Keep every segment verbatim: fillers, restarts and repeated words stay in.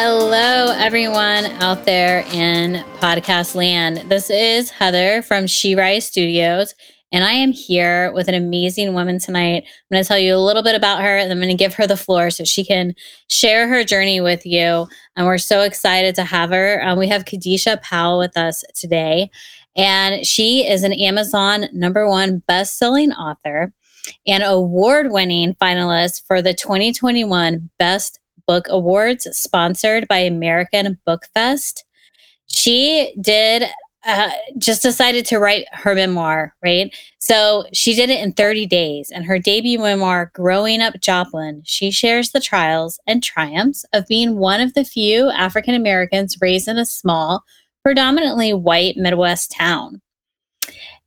Hello, everyone out there in podcast land. This is Heather from She Rise Studios, and I am here with an amazing woman tonight. I'm going to tell you a little bit about her, and I'm going to give her the floor so she can share her journey with you. And we're so excited to have her. Um, we have Kadesha Powell with us today, and she is an Amazon number one best-selling author and award-winning finalist for the twenty twenty-one Best Book Awards, sponsored by American Book Fest. She did uh, just decided to write her memoir, right? So she did it in thirty days. And her debut memoir, Growing Up Joplin, she shares the trials and triumphs of being one of the few African Americans raised in a small, predominantly white Midwest town.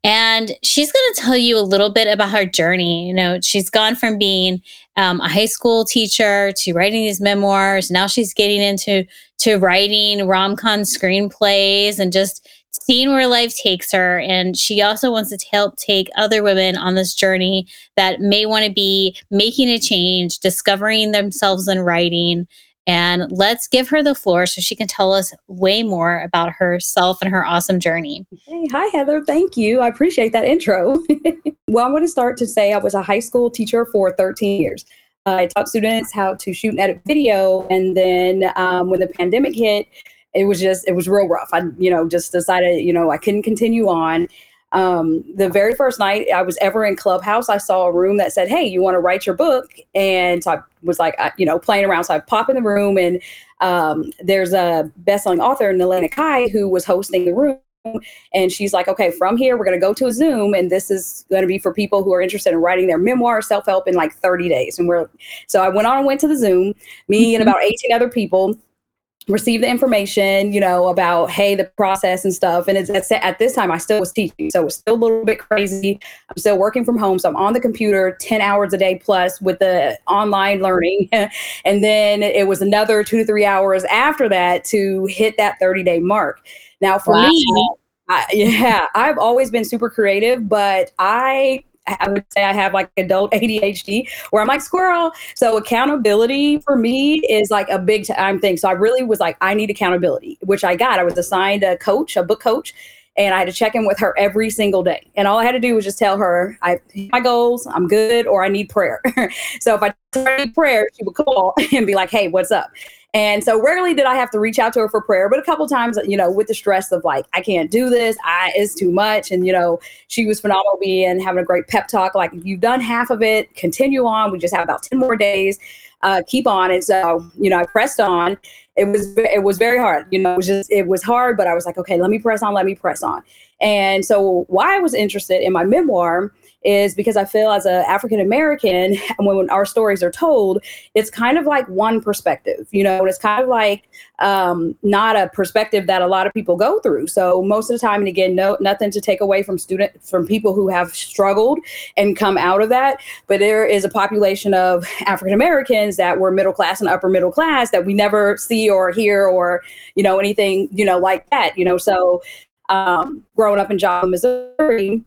And she's going to tell you a little bit about her journey. You know, she's gone from being um, a high school teacher to writing these memoirs. Now she's getting into to writing rom-com screenplays and just seeing where life takes her. And she also wants to help take other women on this journey that may want to be making a change, discovering themselves in writing. And let's give her the floor so she can tell us way more about herself and her awesome journey. Hey, hi, Heather. Thank you. I appreciate that intro. Well, I'm going to start to say I was a high school teacher for thirteen years. Uh, I taught students how to shoot and edit video. And then um, when the pandemic hit, it was just, it was real rough. I, you know, just decided, you know, I couldn't continue on. Um, the very first night I was ever in Clubhouse, I saw a room that said, hey, you want to write your book? And so I was like, I, you know, playing around. So I pop in the room, and um, there's a best-selling author, Nalena Kai, who was hosting the room. And she's like, okay, from here, we're going to go to a Zoom. And this is going to be for people who are interested in writing their memoir, self-help in like thirty days. And we're, so I went on and went to the Zoom, me and about eighteen other people. Received the information, you know, about, hey, the process and stuff. And it's, it's at this time, I still was teaching. So it was still a little bit crazy. I'm still working from home. So I'm on the computer ten hours a day plus with the online learning. And then it was another two to three hours after that to hit that thirty day mark. Now, for wow. me, I, yeah, I've always been super creative, but I I would say I have like adult A D H D where I'm like squirrel. So accountability for me is like a big time thing. So I really was like, I need accountability, which I got. I was assigned a coach, a book coach, and I had to check in with her every single day. And all I had to do was just tell her I hit my goals, I'm good, or I need prayer. So if I need prayer, she would call and be like, hey, what's up? And so rarely did I have to reach out to her for prayer, but a couple times, you know, with the stress of like, I can't do this, I it's too much. And, you know, she was phenomenal being having a great pep talk. Like, you've done half of it, continue on. We just have about ten more days, uh, keep on. And so, you know, I pressed on. It was, it was very hard. You know, it was just, it was hard, but I was like, okay, let me press on, let me press on. And so why I was interested in my memoir is because I feel as an African-American, when, when our stories are told, it's kind of like one perspective, you know, and it's kind of like um, not a perspective that a lot of people go through. So most of the time, and again, no, nothing to take away from student, from people who have struggled and come out of that. But there is a population of African-Americans that were middle class and upper middle class that we never see or hear or, you know, anything, you know, like that, you know. So um, growing up in Joplin, Missouri,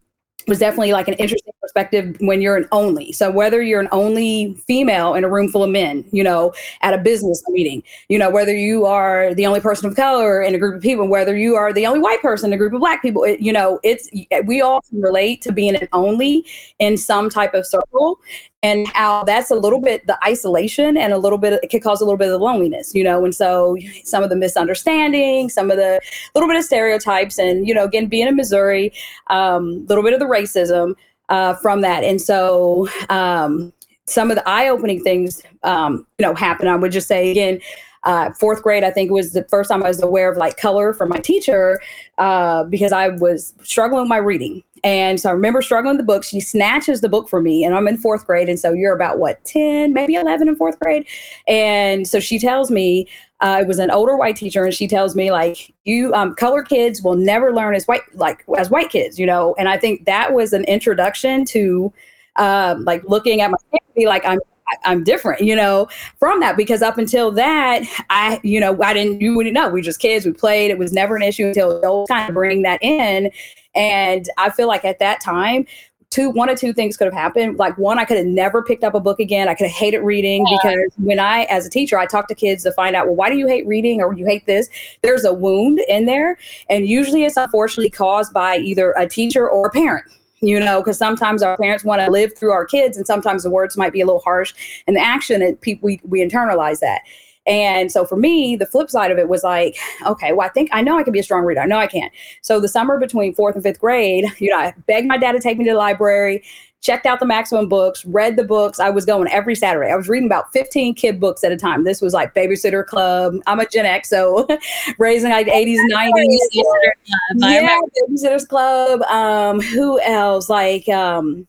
was definitely like an interesting perspective when you're an only. So whether you're an only female in a room full of men, you know, at a business meeting, you know, whether you are the only person of color in a group of people, whether you are the only white person in a group of black people, it, you know, it's, we all can relate to being an only in some type of circle, and how that's a little bit the isolation and a little bit, it could cause a little bit of loneliness, you know? And so some of the misunderstanding, some of the little bit of stereotypes and, you know, again, being in Missouri, um, little bit of the racism uh, from that. And so um, some of the eye-opening things, um, you know, happen. I would just say again, Uh, fourth grade, I think, was the first time I was aware of like color from my teacher uh, because I was struggling with my reading. And so I remember struggling with the book. She snatches the book from me, and I'm in fourth grade. And so you're about, what, ten, maybe eleven in fourth grade? And so she tells me, uh, it was an older white teacher, and she tells me, like, you um, color kids will never learn as white, like as white kids, you know? And I think that was an introduction to uh, like looking at my family, like I'm I'm different, you know, from that, because up until that, I, you know, I didn't, you wouldn't know. We just kids, we played. It was never an issue until adults kind of bring that in. And I feel like at that time, two, one of two things could have happened. Like, one, I could have never picked up a book again. I could have hated reading, yeah. because when I, as a teacher, I talk to kids to find out, well, why do you hate reading, or you hate this? There's a wound in there. And usually it's unfortunately caused by either a teacher or a parent. You know, because sometimes our parents want to live through our kids, and sometimes the words might be a little harsh, and the action, and people, we, we internalize that. And so for me, the flip side of it was like, okay, well, I think I know I can be a strong reader. I know I can. So the summer between fourth and fifth grade, you know, I begged my dad to take me to the library, checked out the maximum books, read the books. I was going every Saturday. I was reading about fifteen kid books at a time. This was like Babysitter Club. I'm a Gen X, so raising like eighties, nineties. Yeah, Babysitter's Club. Um, who else? Like um,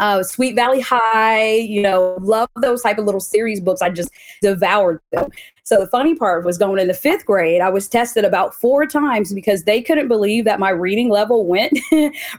uh, Sweet Valley High. You know, love those type of little series books. I just devoured them. So the funny part was, going into fifth grade, I was tested about four times because they couldn't believe that my reading level went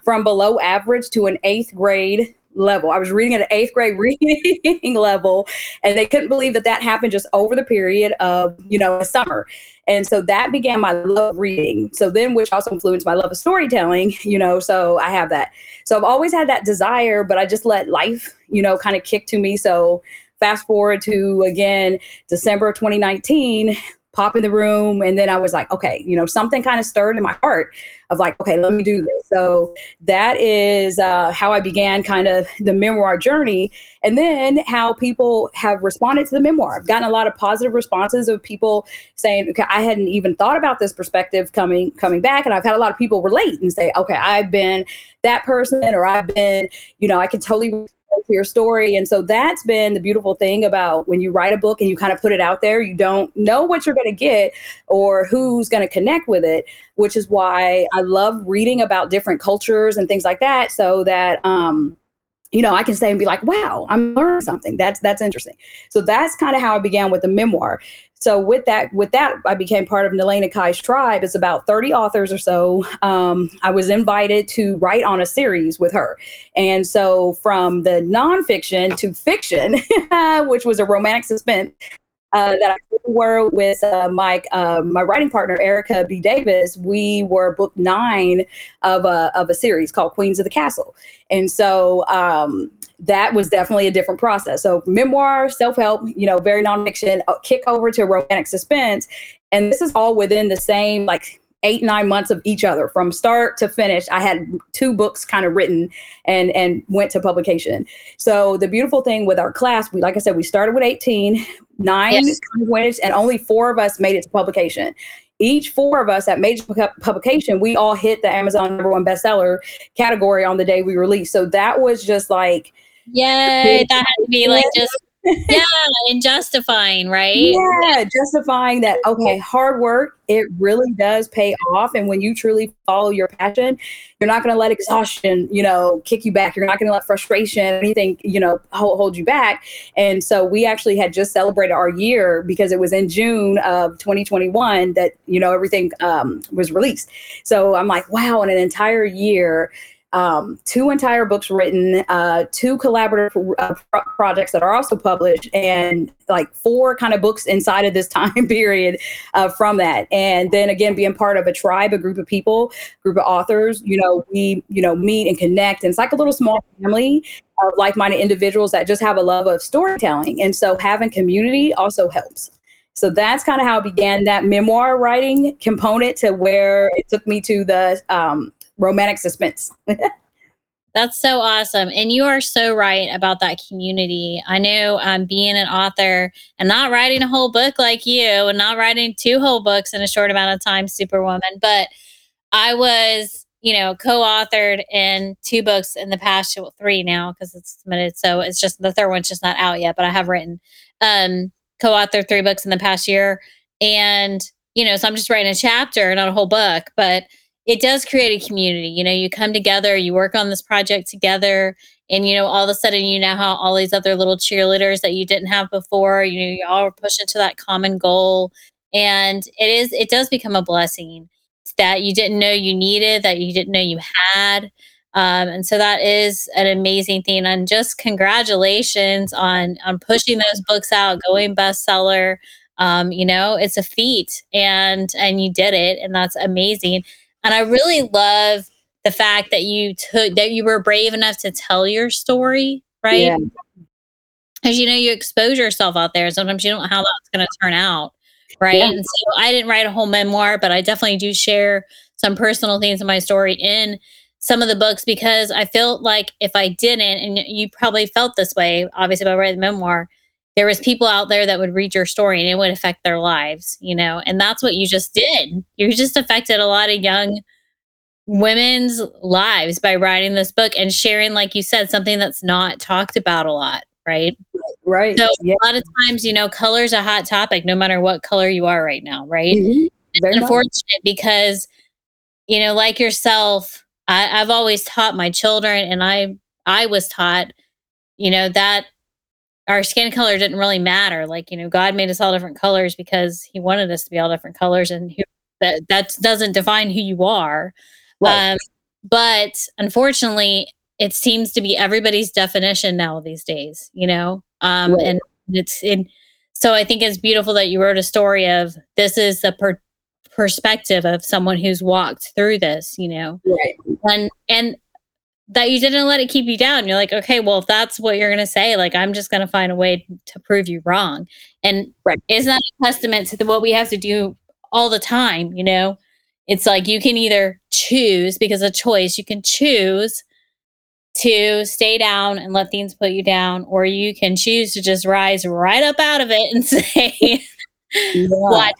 from below average to an eighth grade level. I was reading at an eighth grade reading level, and they couldn't believe that that happened just over the period of, you know, the summer. And so that began my love of reading. So then, which also influenced my love of storytelling, you know, so I have that. So I've always had that desire, but I just let life, you know, kind of kick to me. So fast forward to, again, December of twenty nineteen, pop in the room. And then I was like, okay, you know, something kind of stirred in my heart of like, okay, let me do this. So that is uh, how I began kind of the memoir journey, and then how people have responded to the memoir. I've gotten a lot of positive responses of people saying, okay, I hadn't even thought about this perspective coming coming back. And I've had a lot of people relate and say, okay, I've been that person, or I've been, you know, I can totally your story. And so that's been the beautiful thing about when you write a book and you kind of put it out there, you don't know what you're going to get or who's going to connect with it, which is why I love reading about different cultures and things like that, so that, um, you know, I can say and be like, wow, I'm learning something. That's, that's interesting. So that's kind of how I began with the memoir. So with that, with that, I became part of Nalena Kai's tribe. It's about thirty authors or so. Um, I was invited to write on a series with her. And so from the nonfiction to fiction, which was a romantic suspense, Uh, that I were with uh, my uh, my writing partner Erica B. Davis. We were book nine of a of a series called Queens of the Castle, and so um, that was definitely a different process. So memoir, self help, you know, very nonfiction. I'll kick over to romantic suspense, and this is all within the same like eight nine months of each other from start to finish. I had two books kind of written and and went to publication. So the beautiful thing with our class, we like I said, we started with eighteen. Nine yes. went, and only four of us made it to publication. Each four of us that made it to publication, we all hit the Amazon number one bestseller category on the day we released. So that was just like, yay! That had to be like just yeah, and justifying, right? Yeah, justifying that. Okay, hard work, it really does pay off. And when you truly follow your passion, you're not going to let exhaustion, you know, kick you back. You're not going to let frustration, anything, you know, hold, hold you back. And so we actually had just celebrated our year, because it was in June of twenty twenty-one that, you know, everything um, was released. So I'm like, wow, in an entire year. Um, two entire books written, uh, two collaborative uh, pro- projects that are also published, and like four kind of books inside of this time period uh, from that. And then again, being part of a tribe, a group of people, group of authors, you know, we, you know, meet and connect. And it's like a little small family of like-minded individuals that just have a love of storytelling. And so having community also helps. So that's kind of how it began, that memoir writing component, to where it took me to the, um, romantic suspense. That's so awesome. And you are so right about that community. I know um, being an author and not writing a whole book like you, and not writing two whole books in a short amount of time, Superwoman, but I was, you know, co-authored in two books in the past, well, three now, because it's submitted. So it's just, the third one's just not out yet, but I have written, um, co-authored three books in the past year. And, you know, so I'm just writing a chapter, not a whole book, but it does create a community. You know, you come together, you work on this project together, and, you know, all of a sudden, you know, how all these other little cheerleaders that you didn't have before, you know, you all are pushing to that common goal. And it is, it does become a blessing that you didn't know you needed, that you didn't know you had. Um, and so that is an amazing thing. And just congratulations on, on pushing those books out, going bestseller. Um, you know, it's a feat, and, and you did it, and that's amazing. And I really love the fact that you took, that you were brave enough to tell your story, right? Because, yeah. you know, you expose yourself out there. Sometimes you don't know how that's going to turn out, right? Yeah. And so I didn't write a whole memoir, but I definitely do share some personal things in my story in some of the books, because I felt like if I didn't, and you probably felt this way, obviously, if I write the memoir, there was people out there that would read your story and it would affect their lives, you know, and that's what you just did. You just affected a lot of young women's lives by writing this book and sharing, like you said, something that's not talked about a lot, right? Right. So yeah. a lot of times, you know, color is a hot topic, no matter what color you are right now, right? Mm-hmm. It's unfortunate because, you know, like yourself, I, I've always taught my children, and I I was taught, you know, that our skin color didn't really matter. Like, you know, God made us all different colors because He wanted us to be all different colors, and who, that that doesn't define who you are. Right. Um, but unfortunately, it seems to be everybody's definition now these days, you know, um, right. and it's it, so I think it's beautiful that you wrote a story of this is the per- perspective of someone who's walked through this, you know, right. and, and that you didn't let it keep you down. You're like, okay, well, if that's what you're going to say, like, I'm just going to find a way to prove you wrong. And right. it's not a testament to the, what we have to do all the time, you know. It's like you can either choose, because of choice, you can choose to stay down and let things put you down, or you can choose to just rise right up out of it and say, yeah. what?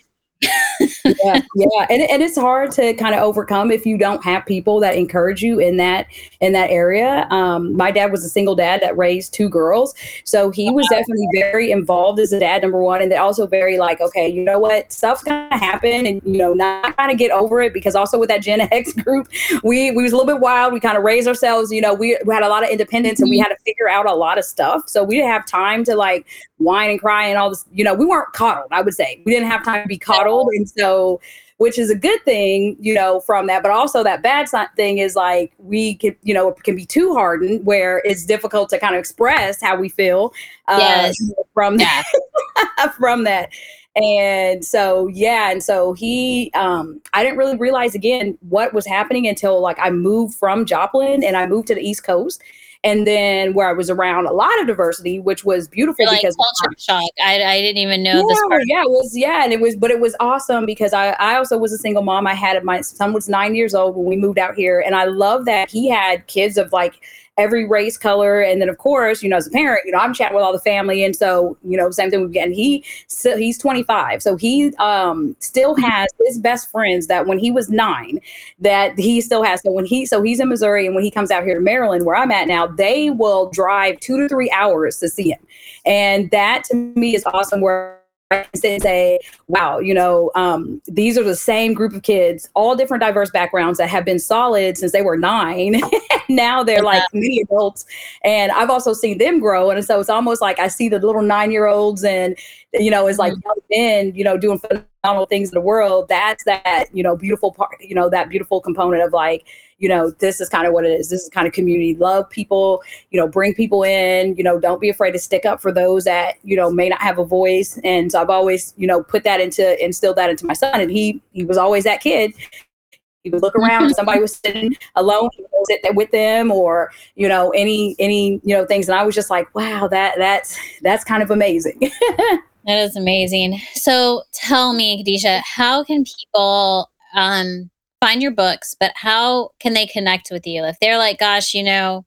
yeah, yeah. And, and it's hard to kind of overcome if you don't have people that encourage you in that in that area. Um, my dad was a single dad that raised two girls. So he was definitely very involved as a dad, number one, and then also very like, okay, you know what, stuff's gonna happen, and you know, not kind of get over it, because also with that Gen X group, we we was a little bit wild. We kind of raised ourselves, you know, we, we had a lot of independence, mm-hmm. and we had to figure out a lot of stuff. So we didn't have time to like whine and cry and all this, you know, we weren't coddled, I would say. We didn't have time to be coddled. And so, which is a good thing, you know, from that, but also that bad thing is like, we can, you know, can be too hardened where it's difficult to kind of express how we feel uh, yes. from that, from that. And so, yeah. And so he, um, I didn't really realize again, what was happening until like I moved from Joplin and I moved to the East Coast. And then where I was around a lot of diversity, which was beautiful. Like because culture shock. I, I didn't even know yeah, this part. Yeah, it was, yeah, and it was, but it was awesome because I, I also was a single mom. I had my son was nine years old when we moved out here, and I love that he had kids of like every race, color, and then of course, you know, as a parent, you know, I'm chatting with all the family, and so you know, same thing. And he, so he's twenty-five, so he um still has his best friends that when he was nine, that he still has. So when he, so he's in Missouri, and when he comes out here to Maryland, where I'm at now, they will drive two to three hours to see him, and that to me is awesome. Where I can say, wow, you know, um, these are the same group of kids, all different diverse backgrounds that have been solid since they were nine. Now they're like mini adults. And I've also seen them grow. And so it's almost like I see the little nine-year-olds and, you know, it's like young men, you know, doing phenomenal things in the world. That's that, you know, beautiful part, you know, that beautiful component of like, you know, this is kind of what it is. This is kind of community. Love people, you know, bring people in, you know, don't be afraid to stick up for those that, you know, may not have a voice. And so I've always, you know, put that into, instilled that into my son. And he, he was always that kid. He would look around and somebody was sitting alone, he would sit there with them, or, you know, any, any, you know, things. And I was just like, wow, that, that's, that's kind of amazing. That is amazing. So tell me, Kadesha, how can people, um, find your books, but how can they connect with you? If they're like, gosh, you know,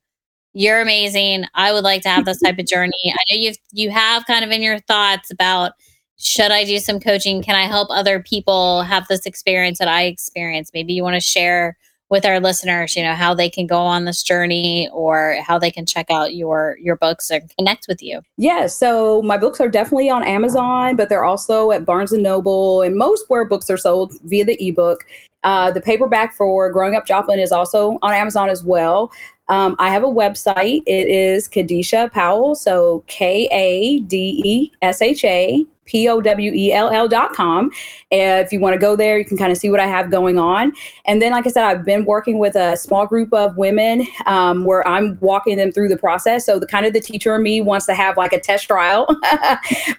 you're amazing. I would like to have this type of journey. I know you've, you have kind of in your thoughts about, should I do some coaching? Can I help other people have this experience that I experienced? Maybe you want to share with our listeners, you know, how they can go on this journey or how they can check out your, your books or connect with you. Yeah. So my books are definitely on Amazon, but they're also at Barnes and Noble, and most where books are sold via the ebook. Uh, the paperback for Growing Up Joplin is also on Amazon as well. Um, I have a website. It is Kadesha Powell. So K A D E S H A P O W E L L dot com. If you want to go there, you can kind of see what I have going on. And then, like I said, I've been working with a small group of women um, where I'm walking them through the process. So the kind of the teacher in me wants to have like a test trial,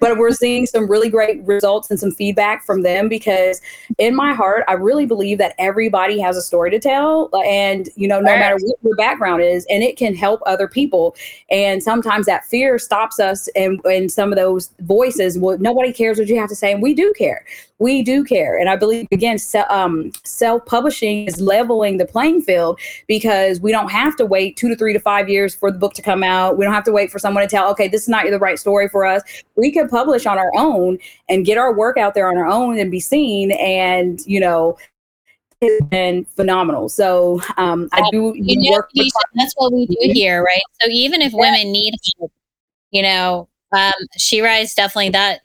but we're seeing some really great results and some feedback from them, because in my heart, I really believe that everybody has a story to tell, and, you know, no right. matter what your background is, and it can help other people. And sometimes that fear stops us. And, and some of those voices, well, nobody cares what you have to say. And we do care. We do care. And I believe, again, se- um, self-publishing is leveling the playing field, because we don't have to wait two to three to five years for the book to come out. We don't have to wait for someone to tell, okay, this is not the right story for us. We can publish on our own and get our work out there on our own and be seen. And, you know, it's been phenomenal. So um, I do you know, work. You should, that's what we do here, right? So even if yeah. women need help, you know, um, She Rise, definitely that.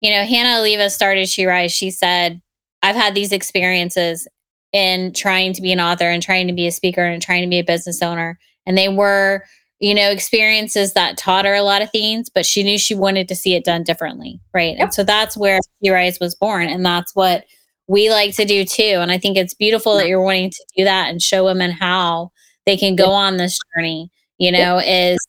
You know, Hannah Oliva started She Rise. She said, I've had these experiences in trying to be an author and trying to be a speaker and trying to be a business owner. And they were, you know, experiences that taught her a lot of things, but she knew she wanted to see it done differently. Right. Yep. And so that's where She Rise was born. And that's what we like to do too. And I think it's beautiful that you're wanting to do that and show women how they can go yep. on this journey, you know, yep. is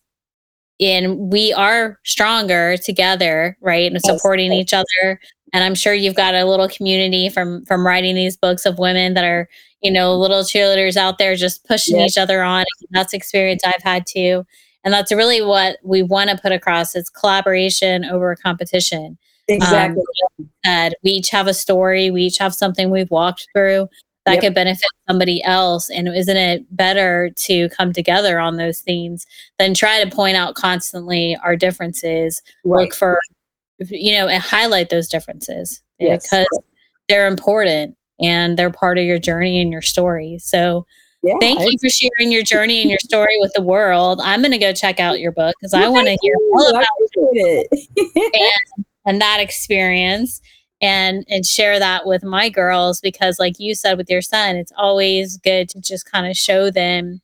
And we are stronger together, right? And supporting each other. And I'm sure you've got a little community from from writing these books of women that are, you know, little cheerleaders out there just pushing yes. each other on. That's experience I've had too. And that's really what we want to put across. It's collaboration over competition. Exactly. Um, and we each have a story. We each have something we've walked through that yep. could benefit somebody else. And isn't it better to come together on those things than try to point out constantly our differences, right. look for, you know, and highlight those differences yes. because right. they're important and they're part of your journey and your story. So yeah, thank I- you for sharing your journey and your story with the world. I'm going to go check out your book because well, I want to hear all about it and, and that experience. And and share that with my girls, because like you said with your son, it's always good to just kind of show them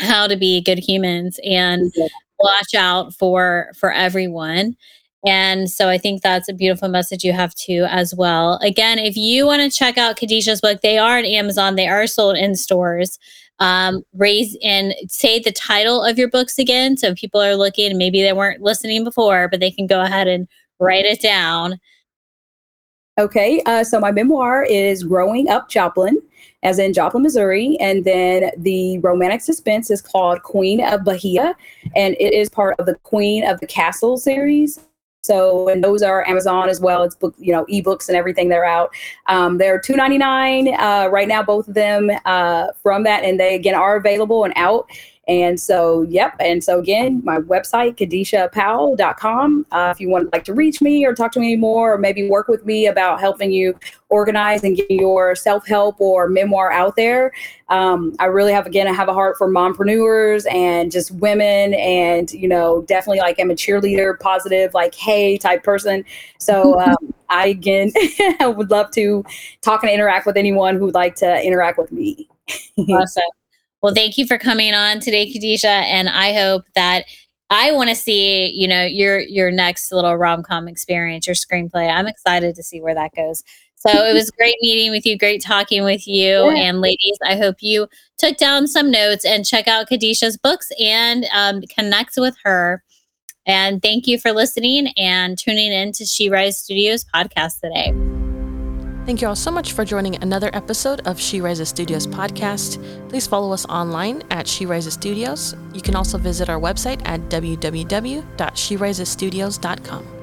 how to be good humans and yeah. watch out for for everyone. And so I think that's a beautiful message you have too as well. Again, if you want to check out Kadesha's book, they are on Amazon. They are sold in stores. Um, raise and say the title of your books again. So if people are looking and maybe they weren't listening before, but they can go ahead and write it down. Okay, uh, so my memoir is Growing Up Joplin, as in Joplin, Missouri. And then the romantic suspense is called Queen of Bahia, and it is part of the Queen of the Castle series. So, and those are Amazon as well. It's book, you know, ebooks and everything. They're out. Um, they're two dollars and ninety-nine cents uh, right now, both of them uh, from that. And they, again, are available and out. And so, yep. And so again, my website, Kadesha Powell dot com. Uh, if you want like to reach me or talk to me more, or maybe work with me about helping you organize and get your self-help or memoir out there. Um, I really have, again, I have a heart for mompreneurs and just women, and, you know, definitely like I'm a cheerleader, positive, like, hey type person. So um, I, again, I would love to talk and interact with anyone who would like to interact with me. Awesome. Well, thank you for coming on today, Kadesha, and I hope that I want to see, you know, your your next little rom-com experience, your screenplay. I'm excited to see where that goes. So it was great meeting with you, great talking with you, yeah. and ladies, I hope you took down some notes and check out Kadesha's books and um, connect with her. And thank you for listening and tuning in to She Rise Studios podcast today. Thank you all so much for joining another episode of She Rises Studios podcast. Please follow us online at She Rises Studios. You can also visit our website at w w w dot she rises studios dot com.